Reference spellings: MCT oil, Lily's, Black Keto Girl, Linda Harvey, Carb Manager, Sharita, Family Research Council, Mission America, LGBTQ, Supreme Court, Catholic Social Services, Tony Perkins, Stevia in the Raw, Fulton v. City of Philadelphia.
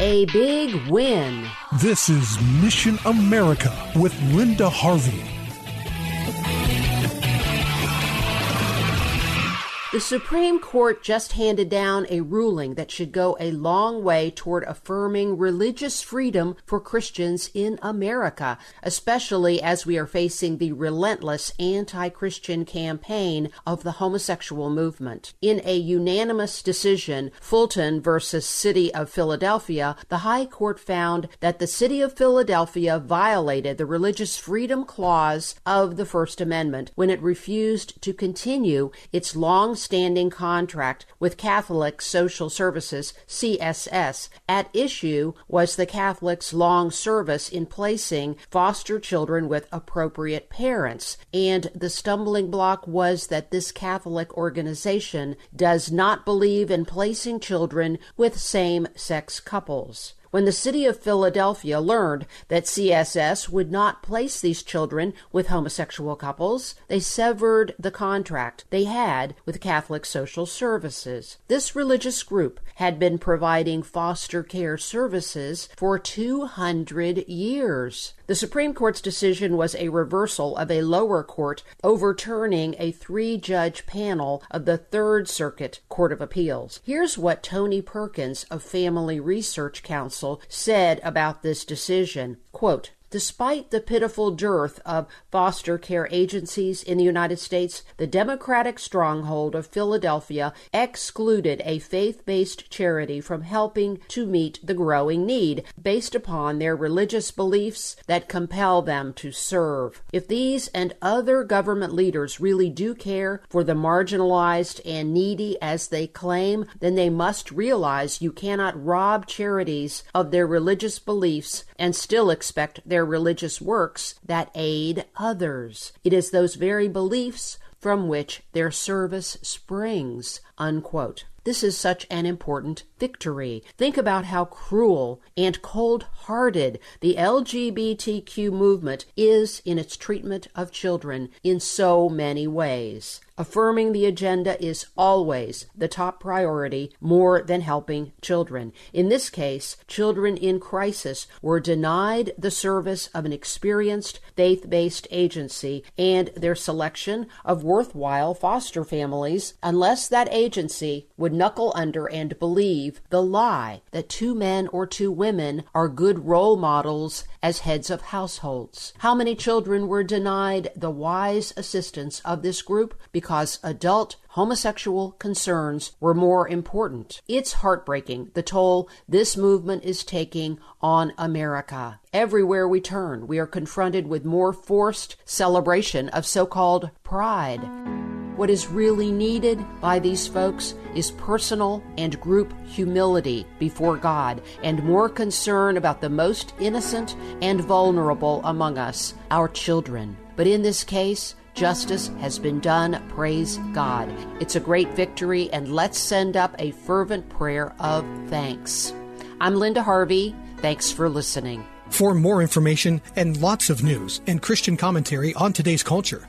A big win. This is Mission America with Linda Harvey. The Supreme Court just handed down a ruling that should go a long way toward affirming religious freedom for Christians in America, especially as we are facing the relentless anti-Christian campaign of the homosexual movement. In a unanimous decision, Fulton v. City of Philadelphia, the High Court found that the City of Philadelphia violated the Religious Freedom Clause of the First Amendment when it refused to continue its long-standing contract with Catholic Social Services, CSS. At issue was the Catholic's long service in placing foster children with appropriate parents, and the stumbling block was that this Catholic organization does not believe in placing children with same-sex couples. When the city of Philadelphia learned that CSS would not place these children with homosexual couples, they severed the contract they had with Catholic Social Services. This religious group had been providing foster care services for 200 years. The Supreme Court's decision was a reversal of a lower court overturning a three-judge panel of the Third Circuit Court of Appeals. Here's what Tony Perkins of Family Research Council said about this decision. Quote, "Despite the pitiful dearth of foster care agencies in the United States, the Democratic stronghold of Philadelphia excluded a faith-based charity from helping to meet the growing need based upon their religious beliefs that compel them to serve. If these and other government leaders really do care for the marginalized and needy as they claim, then they must realize you cannot rob charities of their religious beliefs and still expect their religious works that aid others. It is those very beliefs from which their service springs." Unquote. This is such an important victory. Think about how cruel and cold-hearted the LGBTQ movement is in its treatment of children in so many ways. Affirming the agenda is always the top priority, more than helping children. In this case, children in crisis were denied the service of an experienced faith-based agency and their selection of worthwhile foster families unless that agency would knuckle under and believe the lie that two men or two women are good role models as heads of households. How many children were denied the wise assistance of this group because adult homosexual concerns were more important? It's heartbreaking, the toll this movement is taking on America. Everywhere we turn, we are confronted with more forced celebration of so-called pride. What is really needed by these folks is personal and group humility before God and more concern about the most innocent and vulnerable among us, our children. But in this case, justice has been done, praise God. It's a great victory, and let's send up a fervent prayer of thanks. I'm Linda Harvey. Thanks for listening. For more information and lots of news and Christian commentary on today's culture,